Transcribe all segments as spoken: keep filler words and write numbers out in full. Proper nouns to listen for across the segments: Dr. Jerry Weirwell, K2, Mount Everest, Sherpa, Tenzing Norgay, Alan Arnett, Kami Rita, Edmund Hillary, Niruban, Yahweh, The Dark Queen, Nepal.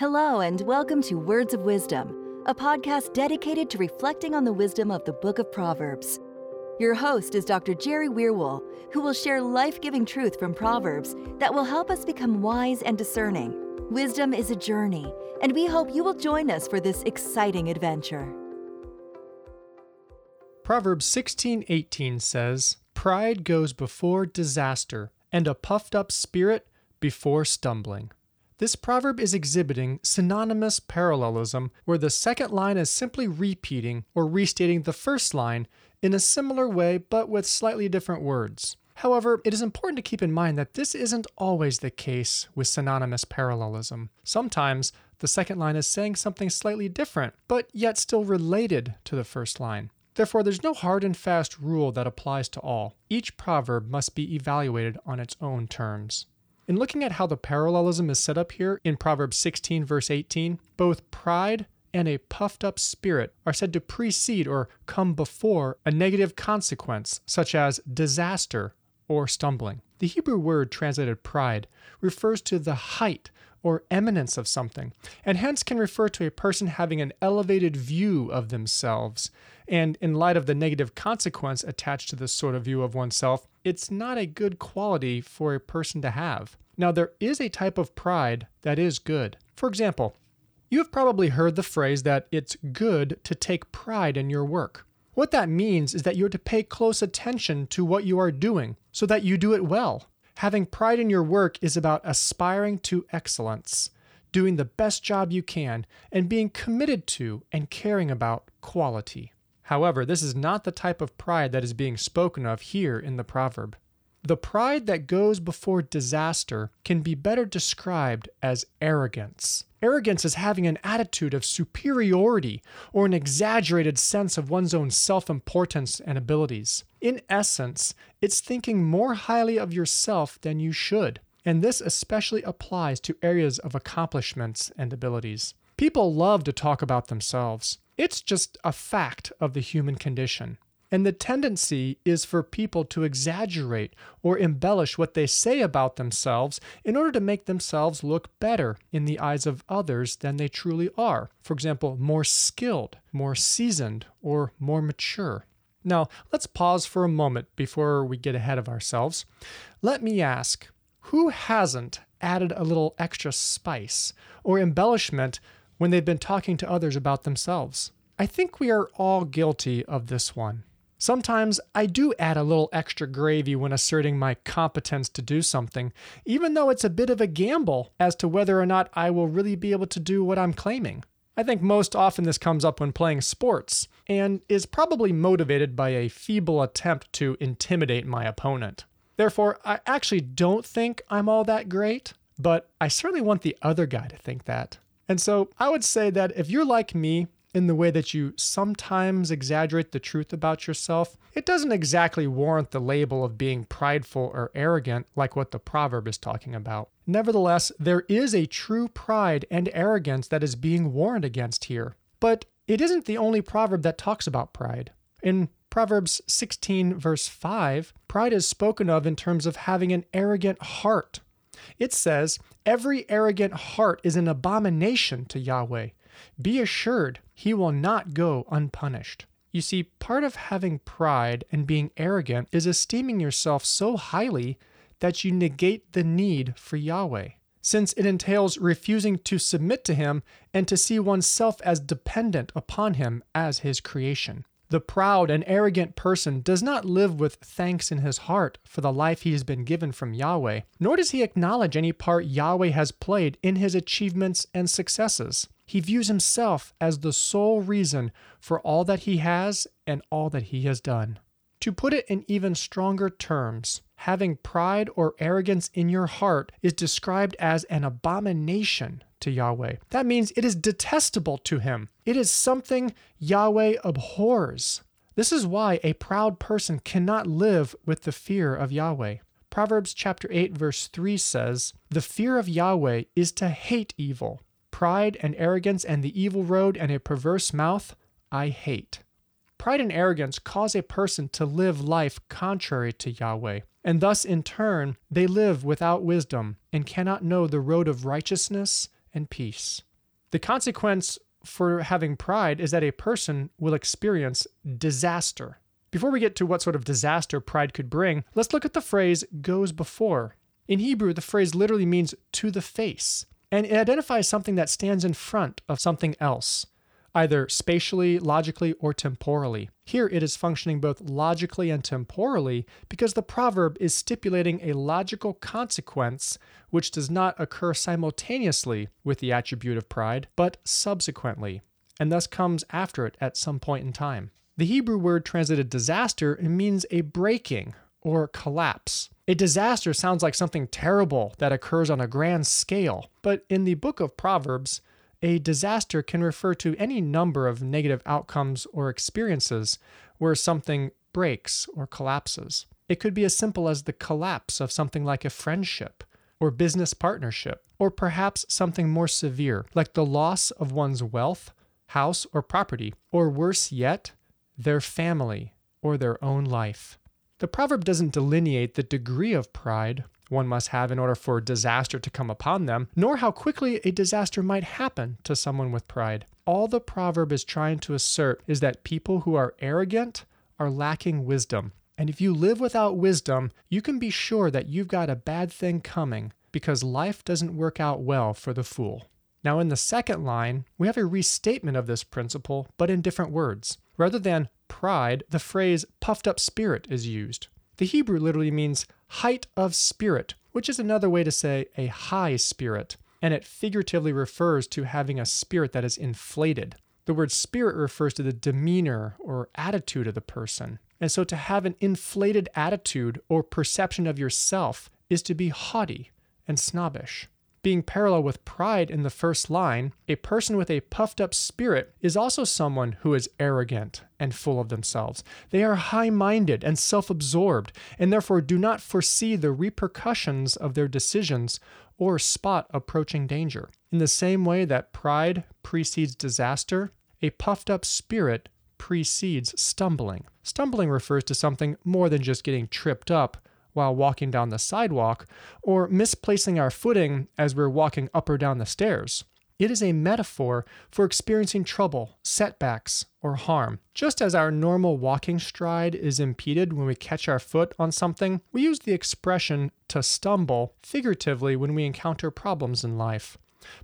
Hello and welcome to Words of Wisdom, a podcast dedicated to reflecting on the wisdom of the Book of Proverbs. Your host is Doctor Jerry Weirwell, who will share life-giving truth from Proverbs that will help us become wise and discerning. Wisdom is a journey, and we hope you will join us for this exciting adventure. Proverbs sixteen eighteen says, "Pride goes before disaster, and a puffed-up spirit before stumbling." This proverb is exhibiting synonymous parallelism where the second line is simply repeating or restating the first line in a similar way but with slightly different words. However, it is important to keep in mind that this isn't always the case with synonymous parallelism. Sometimes the second line is saying something slightly different but yet still related to the first line. Therefore, there's no hard and fast rule that applies to all. Each proverb must be evaluated on its own terms. In looking at how the parallelism is set up here in Proverbs sixteen, verse eighteen, both pride and a puffed-up spirit are said to precede or come before a negative consequence, such as disaster or stumbling. The Hebrew word translated pride refers to the height or eminence of something, and hence can refer to a person having an elevated view of themselves. And in light of the negative consequence attached to this sort of view of oneself, it's not a good quality for a person to have. Now, there is a type of pride that is good. For example, you have probably heard the phrase that it's good to take pride in your work. What that means is that you are to pay close attention to what you are doing so that you do it well. Having pride in your work is about aspiring to excellence, doing the best job you can, and being committed to and caring about quality. However, this is not the type of pride that is being spoken of here in the proverb. The pride that goes before disaster can be better described as arrogance. Arrogance is having an attitude of superiority or an exaggerated sense of one's own self-importance and abilities. In essence, it's thinking more highly of yourself than you should, and this especially applies to areas of accomplishments and abilities. People love to talk about themselves. It's just a fact of the human condition. And the tendency is for people to exaggerate or embellish what they say about themselves in order to make themselves look better in the eyes of others than they truly are. For example, more skilled, more seasoned, or more mature. Now, let's pause for a moment before we get ahead of ourselves. Let me ask, who hasn't added a little extra spice or embellishment when they've been talking to others about themselves? I think we are all guilty of this one. Sometimes I do add a little extra gravy when asserting my competence to do something, even though it's a bit of a gamble as to whether or not I will really be able to do what I'm claiming. I think most often this comes up when playing sports and is probably motivated by a feeble attempt to intimidate my opponent. Therefore, I actually don't think I'm all that great, but I certainly want the other guy to think that. And so I would say that if you're like me, in the way that you sometimes exaggerate the truth about yourself, it doesn't exactly warrant the label of being prideful or arrogant like what the proverb is talking about. Nevertheless, there is a true pride and arrogance that is being warned against here. But it isn't the only proverb that talks about pride. In Proverbs sixteen, verse five, pride is spoken of in terms of having an arrogant heart. It says, "Every arrogant heart is an abomination to Yahweh. Be assured, he will not go unpunished." You see, part of having pride and being arrogant is esteeming yourself so highly that you negate the need for Yahweh, since it entails refusing to submit to him and to see oneself as dependent upon him as his creation. The proud and arrogant person does not live with thanks in his heart for the life he has been given from Yahweh, nor does he acknowledge any part Yahweh has played in his achievements and successes. He views himself as the sole reason for all that he has and all that he has done. To put it in even stronger terms, having pride or arrogance in your heart is described as an abomination to Yahweh. That means it is detestable to him. It is something Yahweh abhors. This is why a proud person cannot live with the fear of Yahweh. Proverbs chapter eight, verse three says, "The fear of Yahweh is to hate evil. Pride and arrogance and the evil road and a perverse mouth, I hate." Pride and arrogance cause a person to live life contrary to Yahweh, and thus in turn, they live without wisdom and cannot know the road of righteousness and peace. The consequence for having pride is that a person will experience disaster. Before we get to what sort of disaster pride could bring, let's look at the phrase goes before. In Hebrew, the phrase literally means to the face, and it identifies something that stands in front of something else, either spatially, logically, or temporally. Here it is functioning both logically and temporally because the proverb is stipulating a logical consequence which does not occur simultaneously with the attribute of pride, but subsequently, and thus comes after it at some point in time. The Hebrew word translated disaster means a breaking or collapse. A disaster sounds like something terrible that occurs on a grand scale, but in the book of Proverbs, a disaster can refer to any number of negative outcomes or experiences where something breaks or collapses. It could be as simple as the collapse of something like a friendship or business partnership, or perhaps something more severe, like the loss of one's wealth, house, or property, or worse yet, their family or their own life. The proverb doesn't delineate the degree of pride one must have in order for disaster to come upon them, nor how quickly a disaster might happen to someone with pride. All the proverb is trying to assert is that people who are arrogant are lacking wisdom. And if you live without wisdom, you can be sure that you've got a bad thing coming, because life doesn't work out well for the fool. Now, in the second line, we have a restatement of this principle, but in different words. Rather than pride, the phrase puffed up spirit is used. The Hebrew literally means height of spirit, which is another way to say a high spirit, and it figuratively refers to having a spirit that is inflated. The word spirit refers to the demeanor or attitude of the person, and so to have an inflated attitude or perception of yourself is to be haughty and snobbish. Being parallel with pride in the first line, a person with a puffed-up spirit is also someone who is arrogant and full of themselves. They are high-minded and self-absorbed, and therefore do not foresee the repercussions of their decisions or spot approaching danger. In the same way that pride precedes disaster, a puffed-up spirit precedes stumbling. Stumbling refers to something more than just getting tripped up while walking down the sidewalk, or misplacing our footing as we're walking up or down the stairs. It is a metaphor for experiencing trouble, setbacks, or harm. Just as our normal walking stride is impeded when we catch our foot on something, we use the expression to stumble figuratively when we encounter problems in life.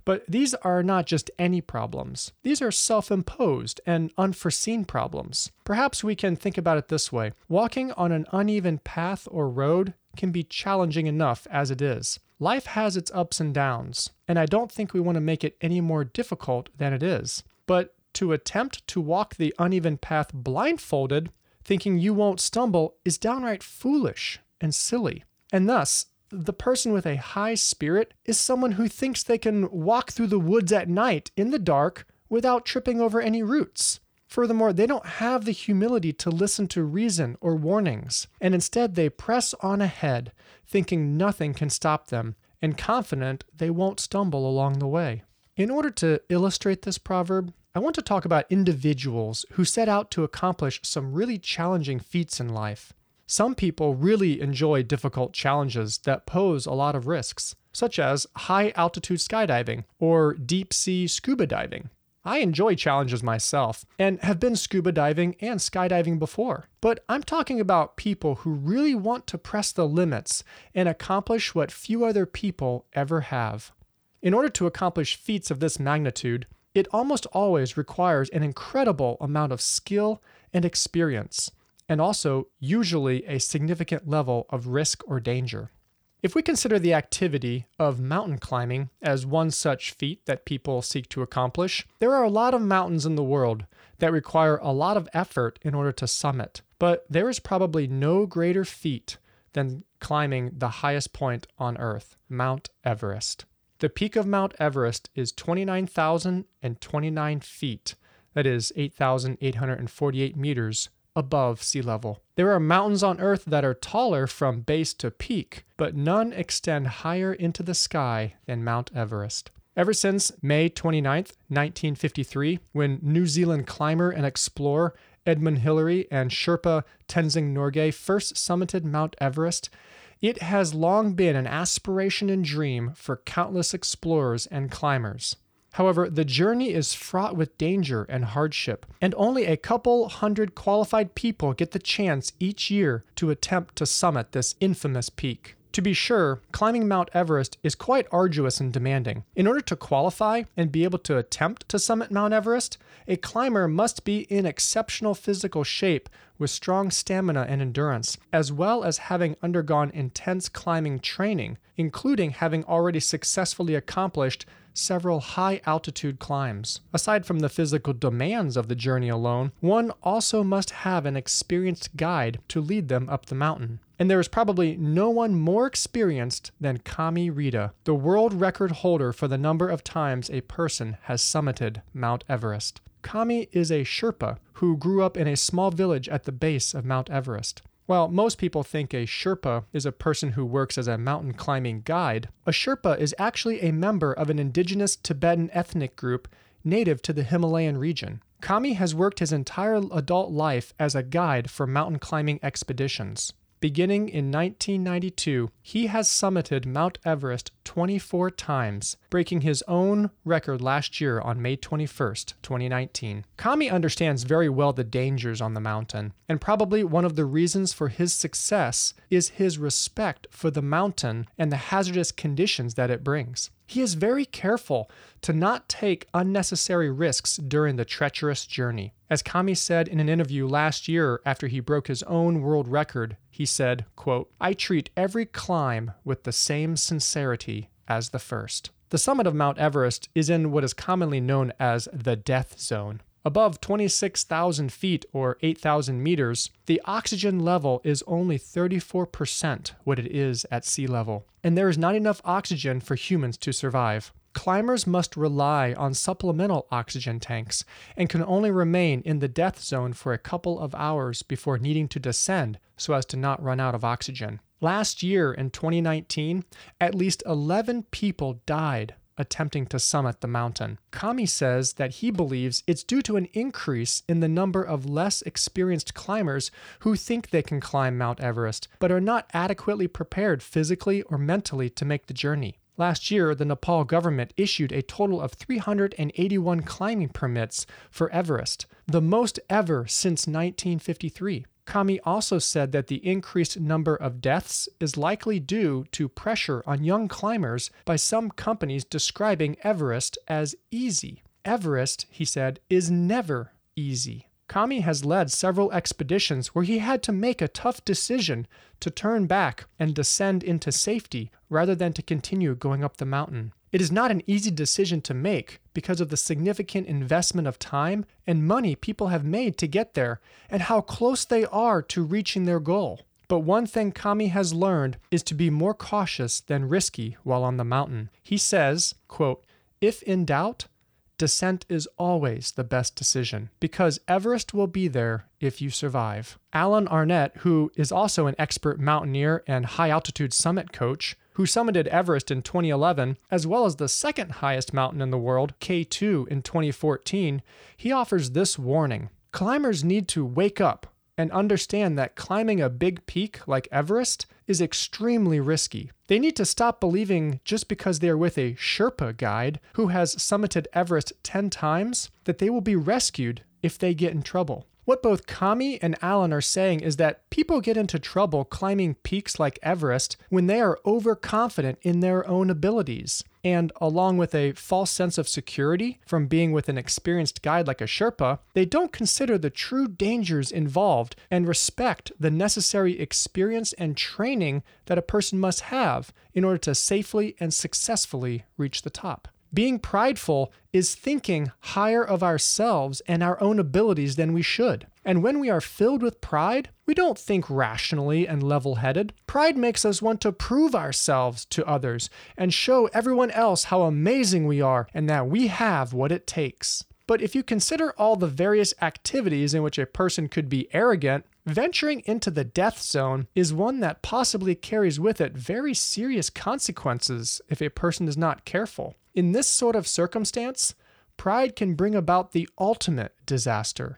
But these are not just any problems. These are self-imposed and unforeseen problems. Perhaps we can think about it this way. Walking on an uneven path or road can be challenging enough as it is. Life has its ups and downs, and I don't think we want to make it any more difficult than it is. But to attempt to walk the uneven path blindfolded, thinking you won't stumble, is downright foolish and silly. And thus, the person with a high spirit is someone who thinks they can walk through the woods at night in the dark without tripping over any roots. Furthermore, they don't have the humility to listen to reason or warnings, and instead they press on ahead, thinking nothing can stop them, and confident they won't stumble along the way. In order to illustrate this proverb, I want to talk about individuals who set out to accomplish some really challenging feats in life. Some people really enjoy difficult challenges that pose a lot of risks, such as high-altitude skydiving or deep-sea scuba diving. I enjoy challenges myself and have been scuba diving and skydiving before, but I'm talking about people who really want to press the limits and accomplish what few other people ever have. In order to accomplish feats of this magnitude, it almost always requires an incredible amount of skill and experience, and also usually a significant level of risk or danger. If we consider the activity of mountain climbing as one such feat that people seek to accomplish, there are a lot of mountains in the world that require a lot of effort in order to summit, but there is probably no greater feat than climbing the highest point on Earth, Mount Everest. The peak of Mount Everest is twenty-nine thousand twenty-nine feet, that is eight thousand eight hundred forty-eight meters, above sea level. There are mountains on Earth that are taller from base to peak, but none extend higher into the sky than Mount Everest. Ever since May twenty-ninth, nineteen fifty-three, when New Zealand climber and explorer Edmund Hillary and Sherpa Tenzing Norgay first summited Mount Everest, it has long been an aspiration and dream for countless explorers and climbers. However, the journey is fraught with danger and hardship, and only a couple hundred qualified people get the chance each year to attempt to summit this infamous peak. To be sure, climbing Mount Everest is quite arduous and demanding. In order to qualify and be able to attempt to summit Mount Everest, a climber must be in exceptional physical shape with strong stamina and endurance, as well as having undergone intense climbing training, including having already successfully accomplished several high-altitude climbs. Aside from the physical demands of the journey alone, one also must have an experienced guide to lead them up the mountain. And there is probably no one more experienced than Kami Rita, the world record holder for the number of times a person has summited Mount Everest. Kami is a Sherpa who grew up in a small village at the base of Mount Everest. While most people think a Sherpa is a person who works as a mountain climbing guide, a Sherpa is actually a member of an indigenous Tibetan ethnic group native to the Himalayan region. Kami has worked his entire adult life as a guide for mountain climbing expeditions. Beginning in nineteen ninety-two, he has summited Mount Everest twenty-four times, breaking his own record last year on May twenty-first, twenty nineteen. Kami understands very well the dangers on the mountain, and probably one of the reasons for his success is his respect for the mountain and the hazardous conditions that it brings. He is very careful to not take unnecessary risks during the treacherous journey. As Kami said in an interview last year after he broke his own world record, he said, quote, "I treat every climb with the same sincerity as the first." The summit of Mount Everest is in what is commonly known as the death zone. Above twenty-six thousand feet or eight thousand meters, the oxygen level is only thirty-four percent what it is at sea level, and there is not enough oxygen for humans to survive. Climbers must rely on supplemental oxygen tanks and can only remain in the death zone for a couple of hours before needing to descend so as to not run out of oxygen. Last year in twenty nineteen, at least eleven people died attempting to summit the mountain. Kami says that he believes it's due to an increase in the number of less experienced climbers who think they can climb Mount Everest, but are not adequately prepared physically or mentally to make the journey. Last year, the Nepal government issued a total of three hundred eighty-one climbing permits for Everest, the most ever since nineteen fifty-three. Kami also said that the increased number of deaths is likely due to pressure on young climbers by some companies describing Everest as easy. Everest, he said, is never easy. Kami has led several expeditions where he had to make a tough decision to turn back and descend into safety rather than to continue going up the mountain. It is not an easy decision to make because of the significant investment of time and money people have made to get there and how close they are to reaching their goal. But one thing Kami has learned is to be more cautious than risky while on the mountain. He says, quote, "If in doubt, descent is always the best decision, because Everest will be there if you survive." Alan Arnett, who is also an expert mountaineer and high-altitude summit coach, who summited Everest in twenty eleven, as well as the second highest mountain in the world, K two, in twenty fourteen, he offers this warning. Climbers need to wake up and understand that climbing a big peak like Everest is extremely risky. They need to stop believing just because they are with a Sherpa guide who has summited Everest ten times that they will be rescued if they get in trouble. What both Kami and Alan are saying is that people get into trouble climbing peaks like Everest when they are overconfident in their own abilities. And along with a false sense of security from being with an experienced guide like a Sherpa, they don't consider the true dangers involved and respect the necessary experience and training that a person must have in order to safely and successfully reach the top. Being prideful is thinking higher of ourselves and our own abilities than we should. And when we are filled with pride, we don't think rationally and level-headed. Pride makes us want to prove ourselves to others and show everyone else how amazing we are and that we have what it takes. But if you consider all the various activities in which a person could be arrogant, venturing into the death zone is one that possibly carries with it very serious consequences if a person is not careful. In this sort of circumstance, pride can bring about the ultimate disaster,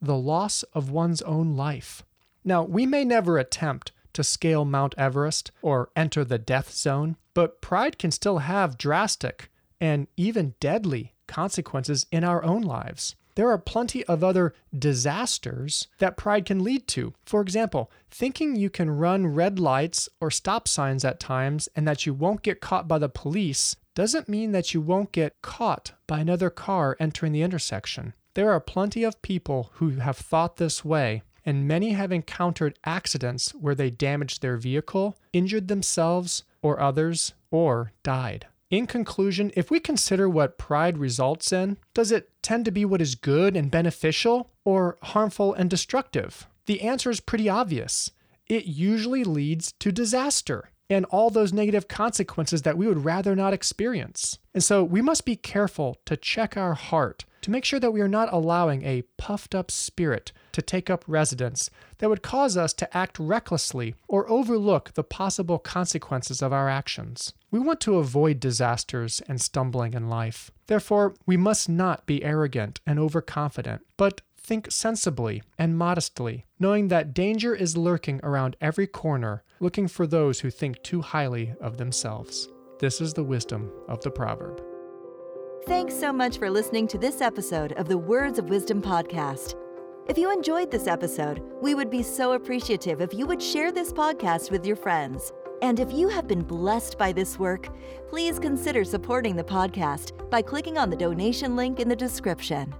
the loss of one's own life. Now, we may never attempt to scale Mount Everest or enter the death zone, but pride can still have drastic and even deadly consequences in our own lives. There are plenty of other disasters that pride can lead to. For example, thinking you can run red lights or stop signs at times and that you won't get caught by the police doesn't mean that you won't get caught by another car entering the intersection. There are plenty of people who have thought this way, and many have encountered accidents where they damaged their vehicle, injured themselves or others, or died. In conclusion, if we consider what pride results in, does it tend to be what is good and beneficial, or harmful and destructive? The answer is pretty obvious. It usually leads to disaster and all those negative consequences that we would rather not experience. And so we must be careful to check our heart to make sure that we are not allowing a puffed-up spirit to take up residence that would cause us to act recklessly or overlook the possible consequences of our actions. We want to avoid disasters and stumbling in life. Therefore, we must not be arrogant and overconfident, but think sensibly and modestly, knowing that danger is lurking around every corner, looking for those who think too highly of themselves. This is the wisdom of the proverb. Thanks so much for listening to this episode of the Words of Wisdom podcast. If you enjoyed this episode, we would be so appreciative if you would share this podcast with your friends. And if you have been blessed by this work, please consider supporting the podcast by clicking on the donation link in the description.